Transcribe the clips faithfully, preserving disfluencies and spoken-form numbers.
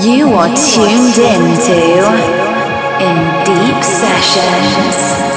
You are tuned in to In Deep Sessions.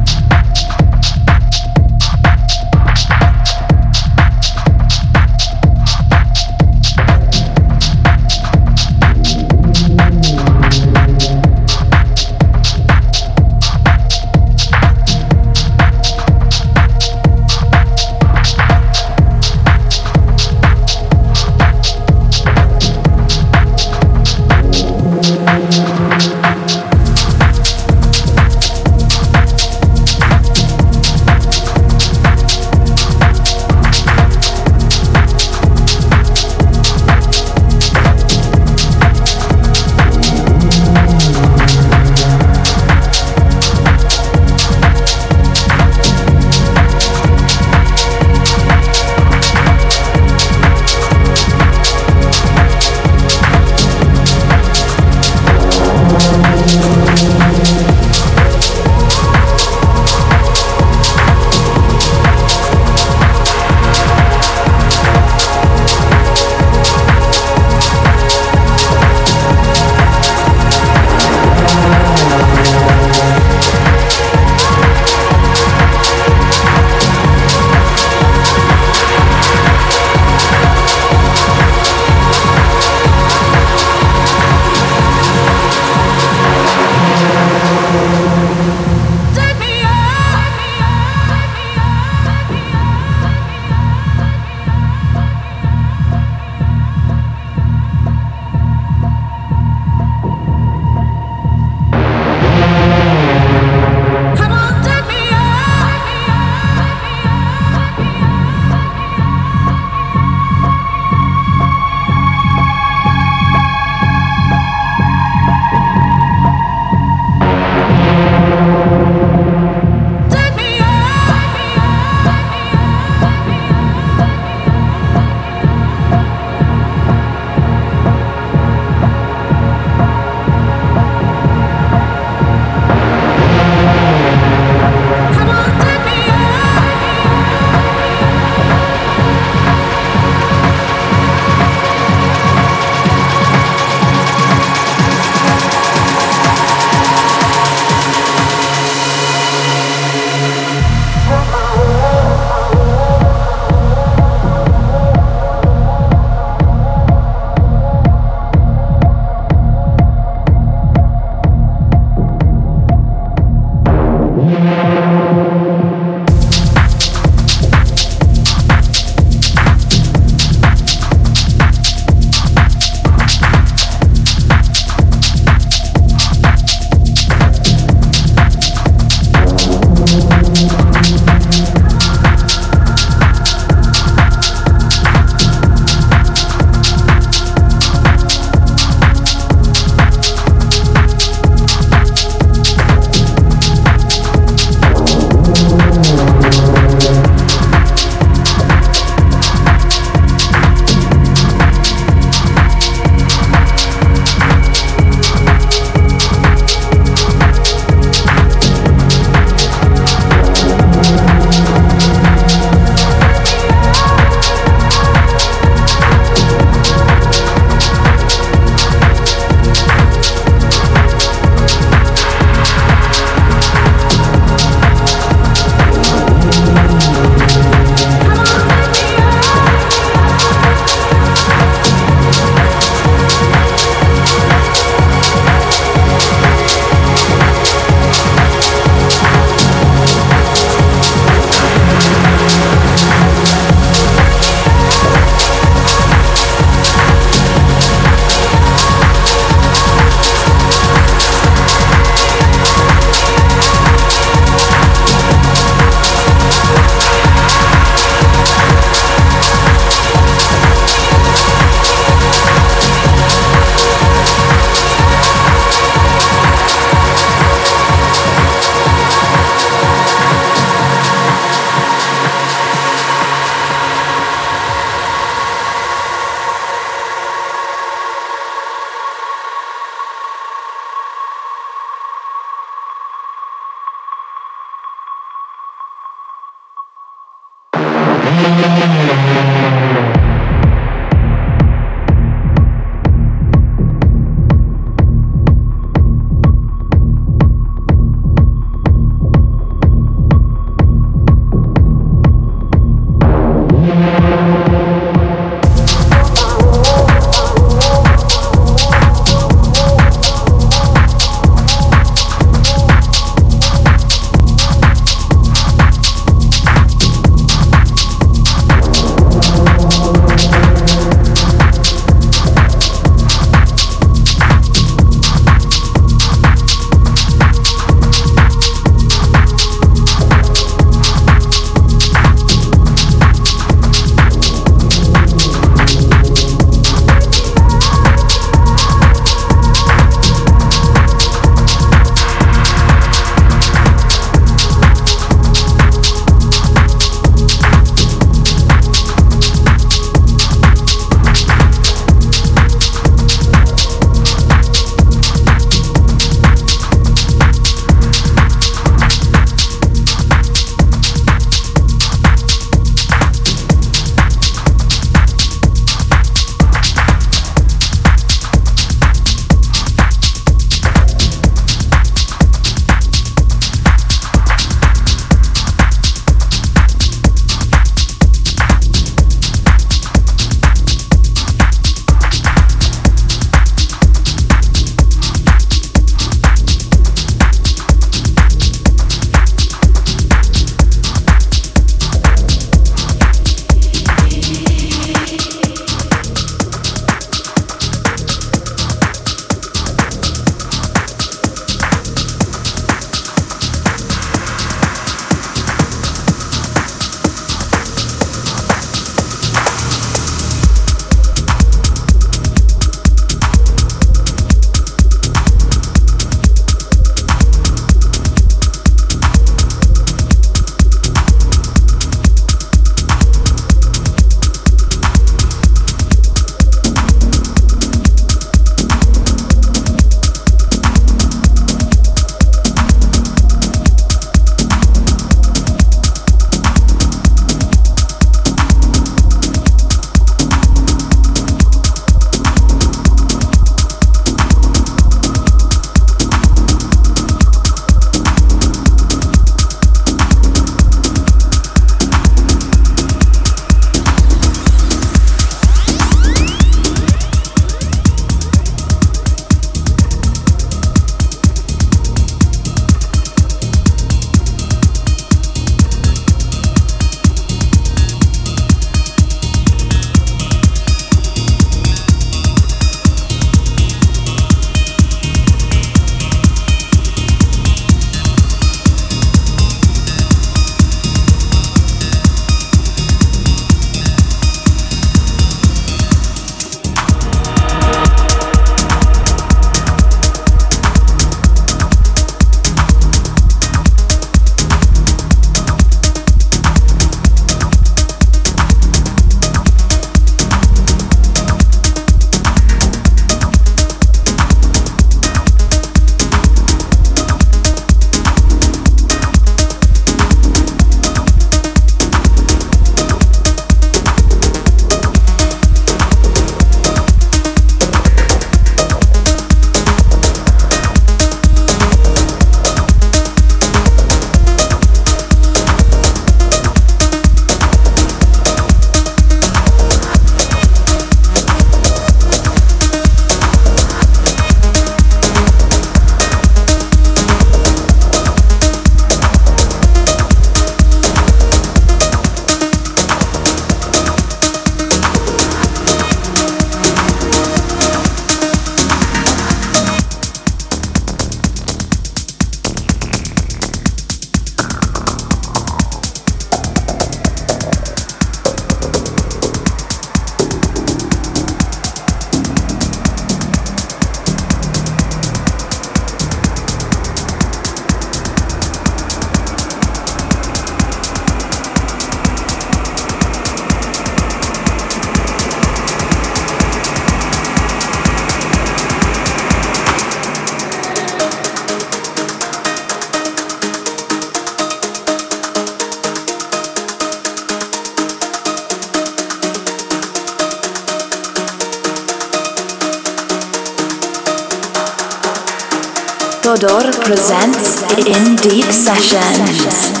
Todor presents In Deep Sessions.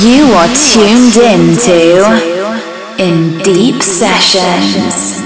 You are tuned in to In Deep Sessions.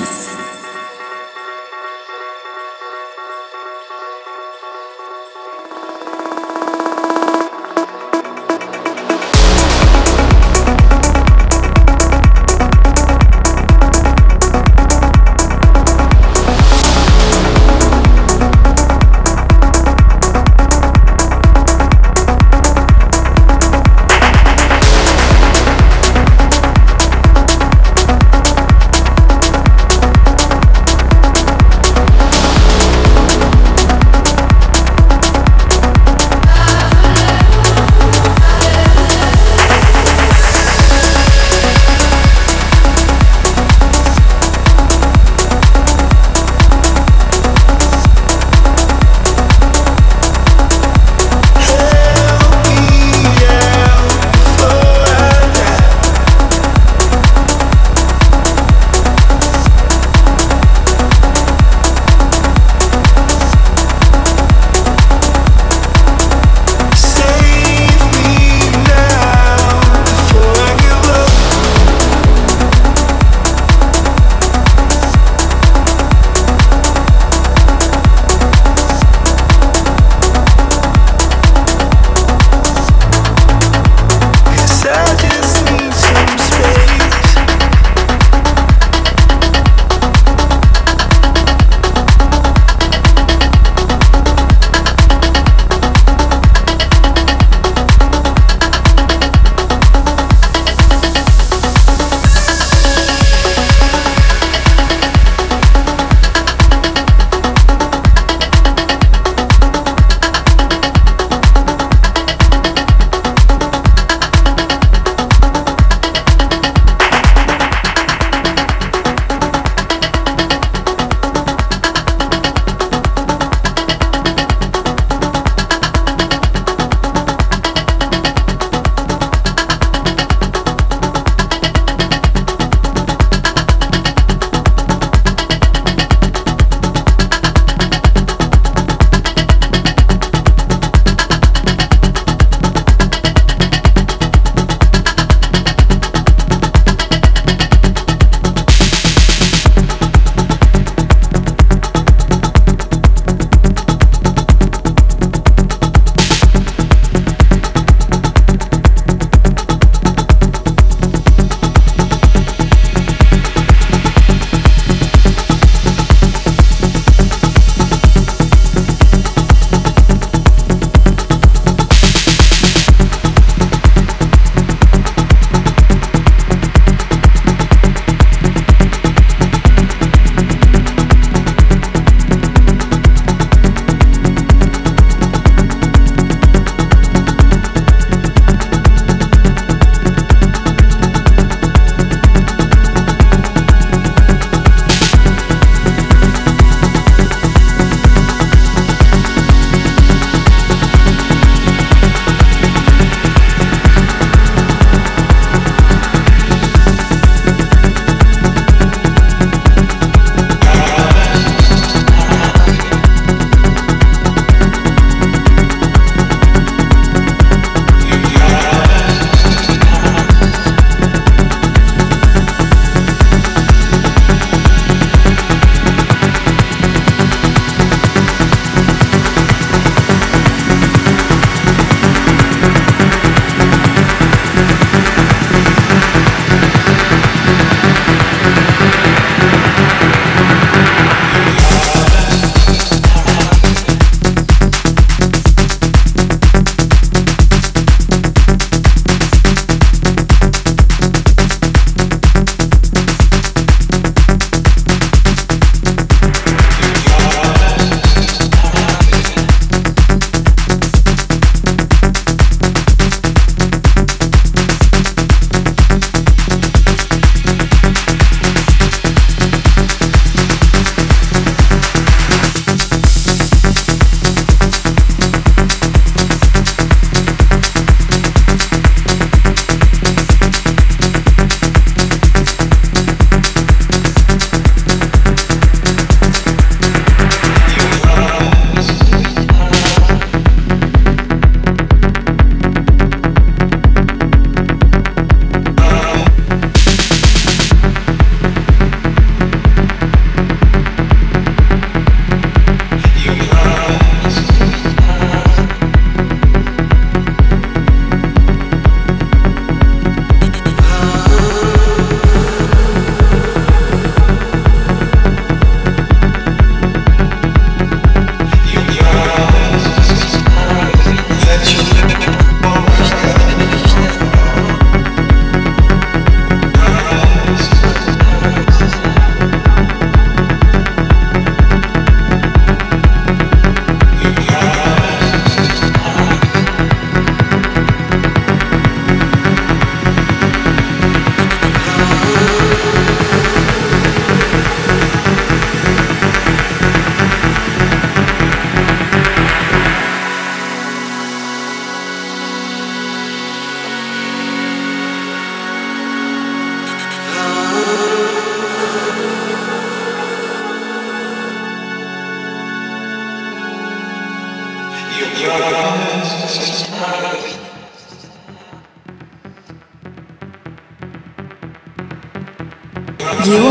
You are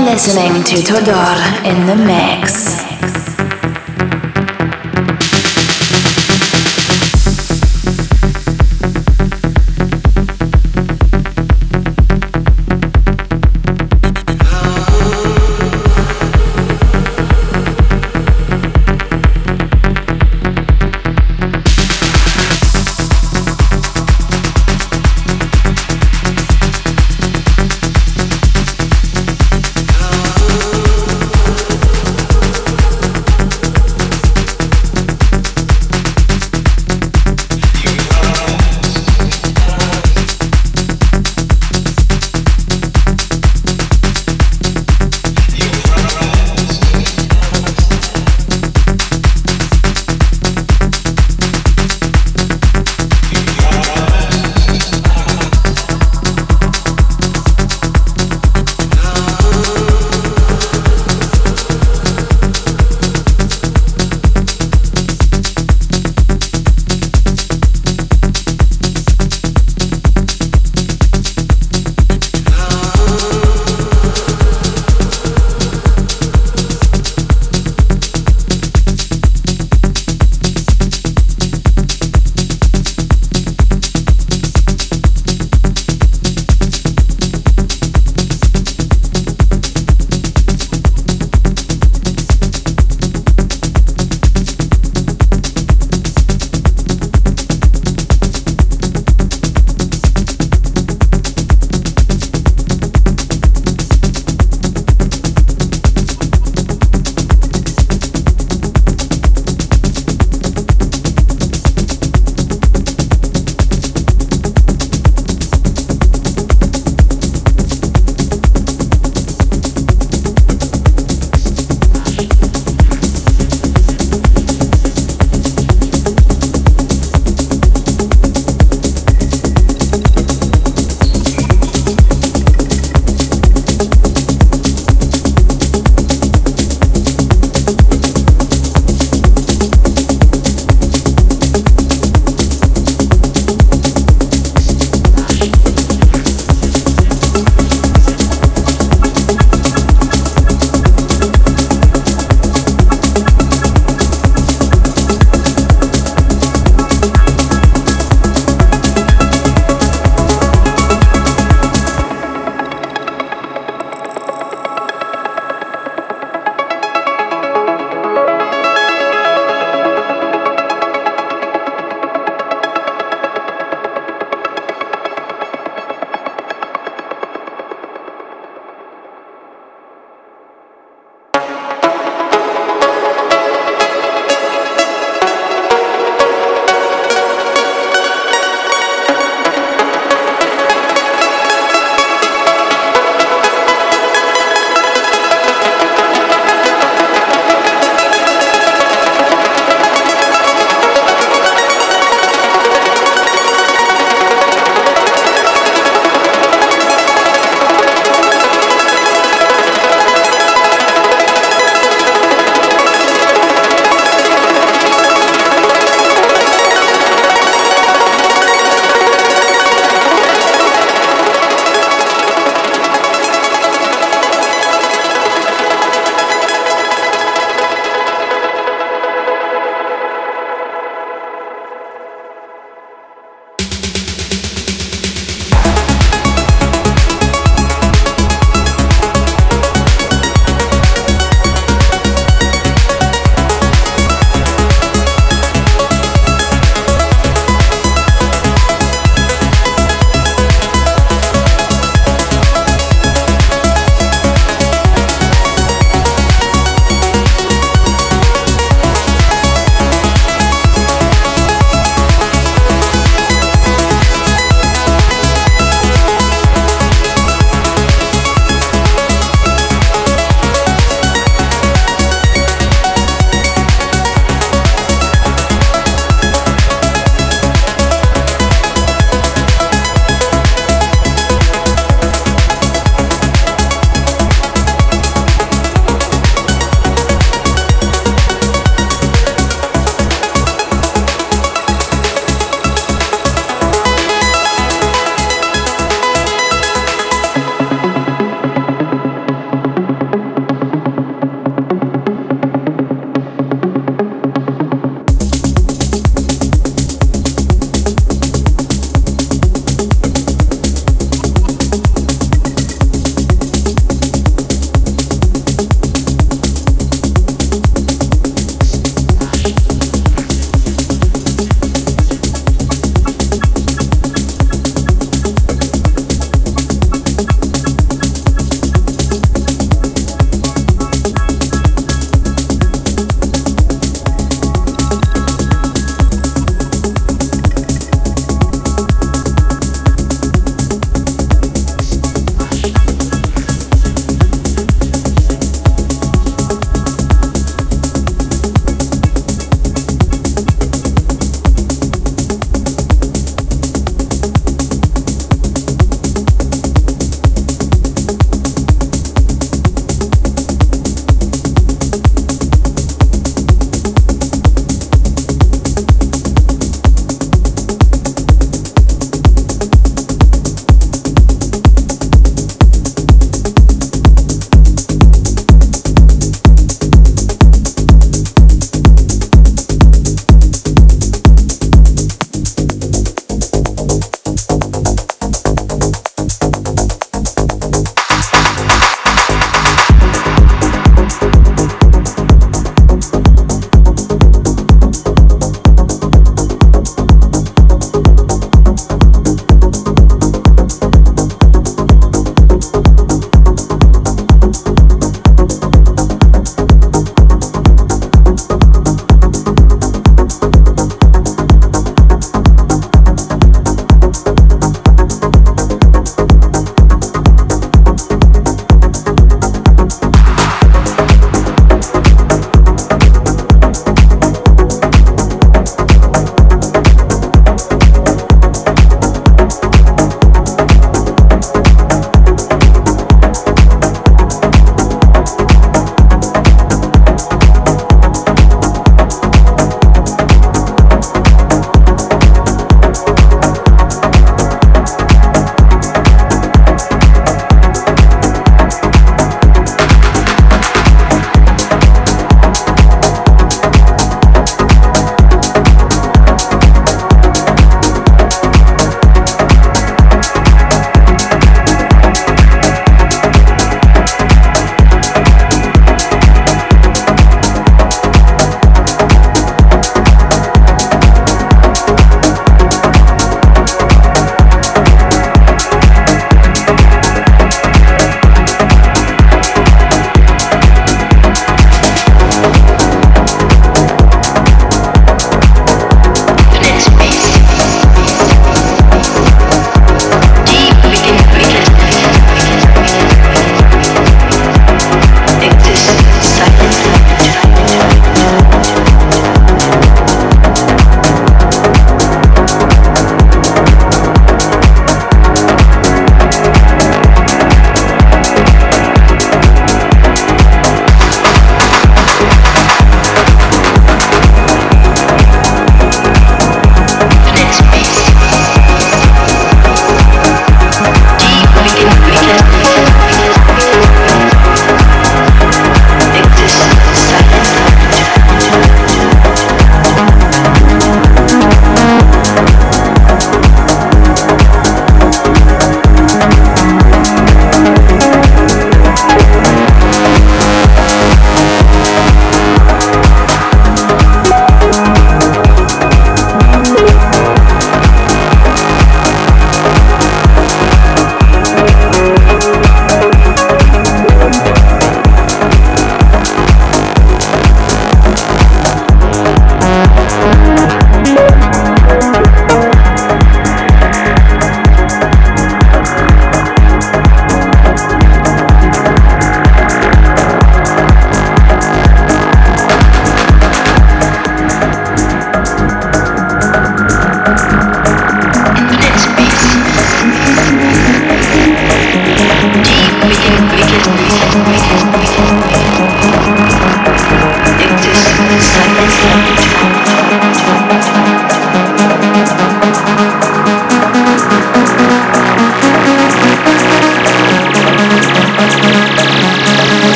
listening to Todor in the mix.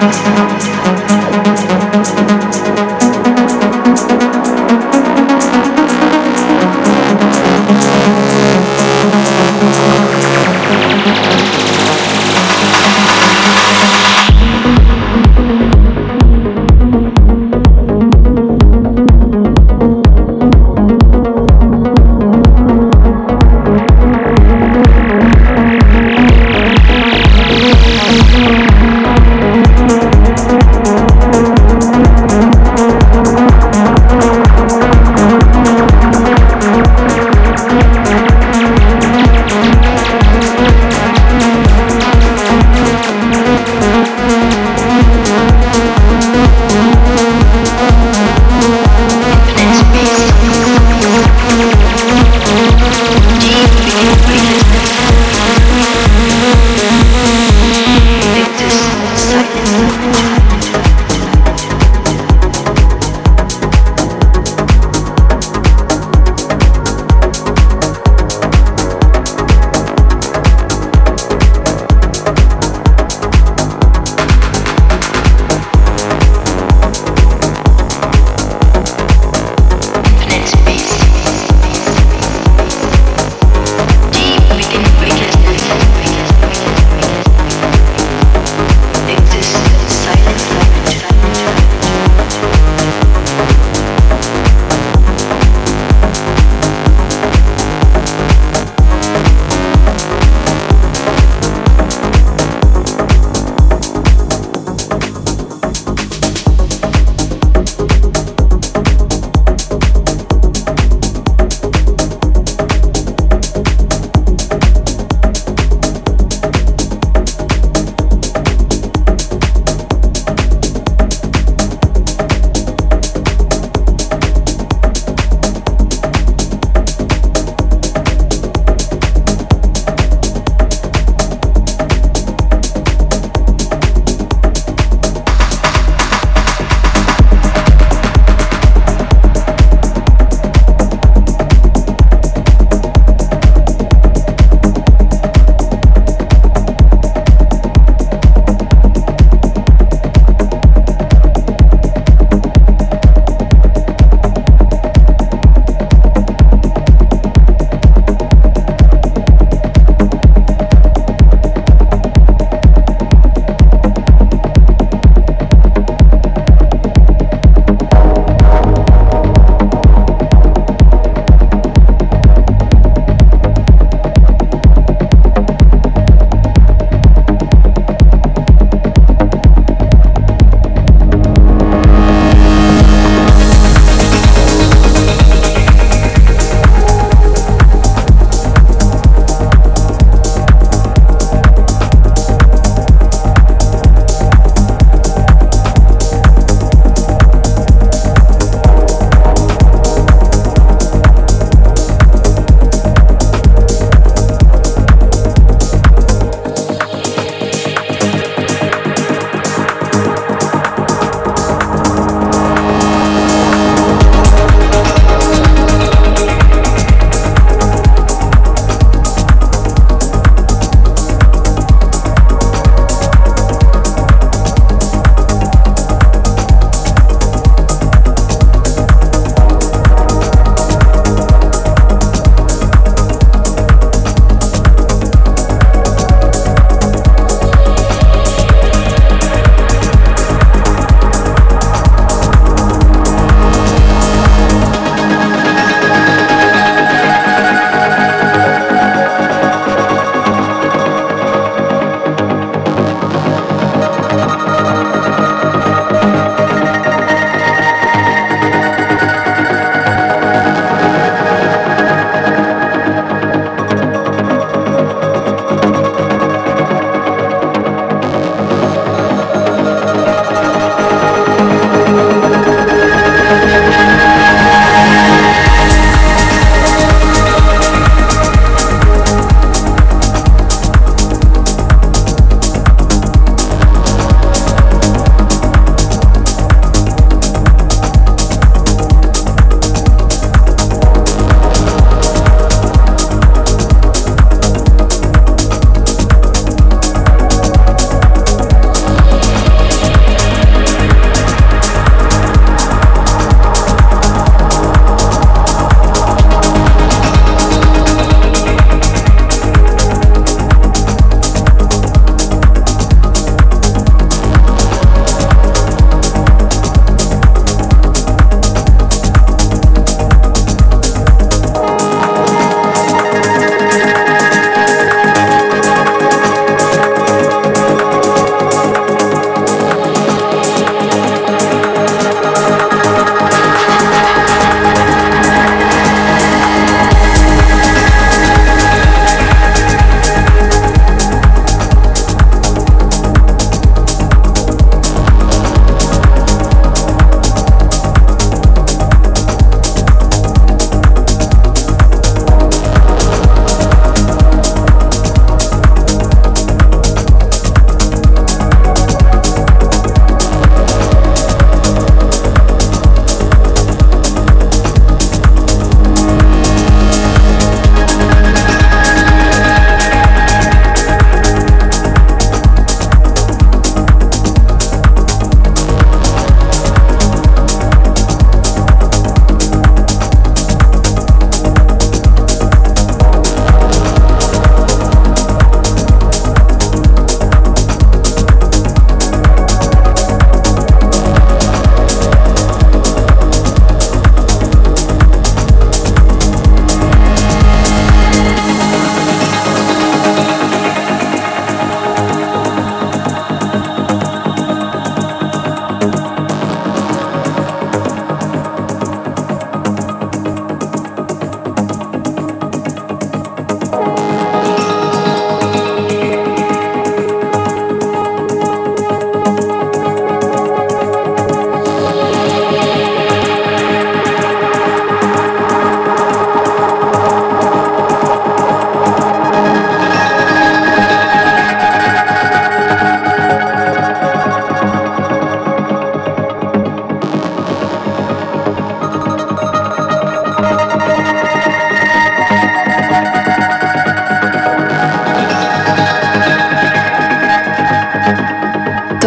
Silence.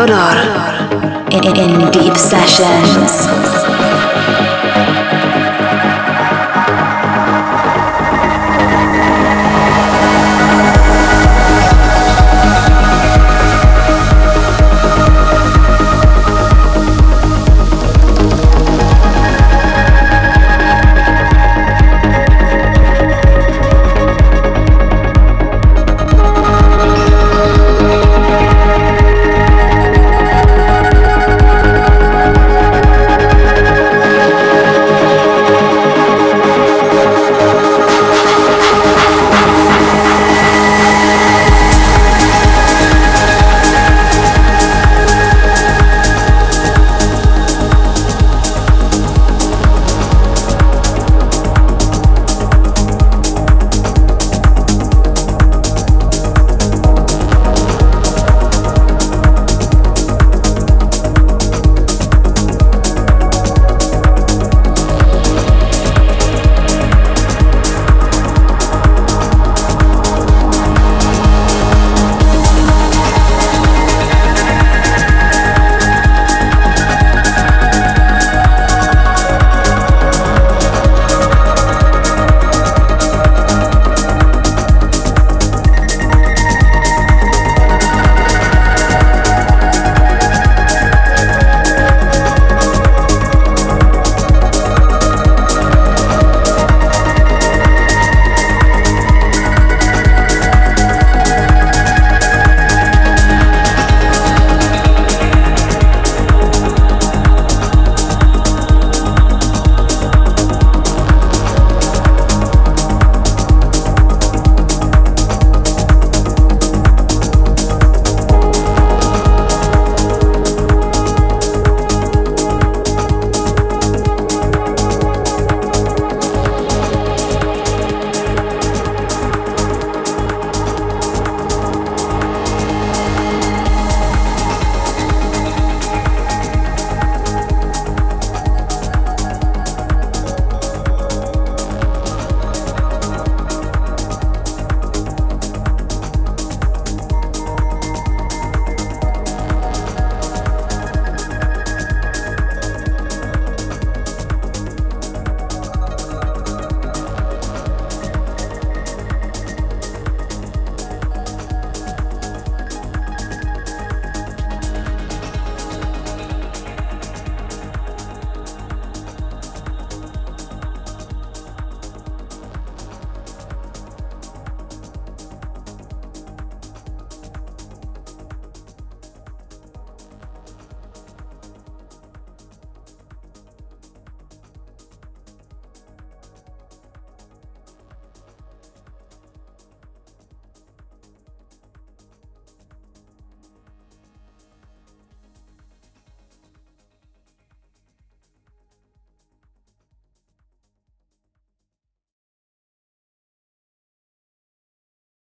Todor in, in Deep Sessions.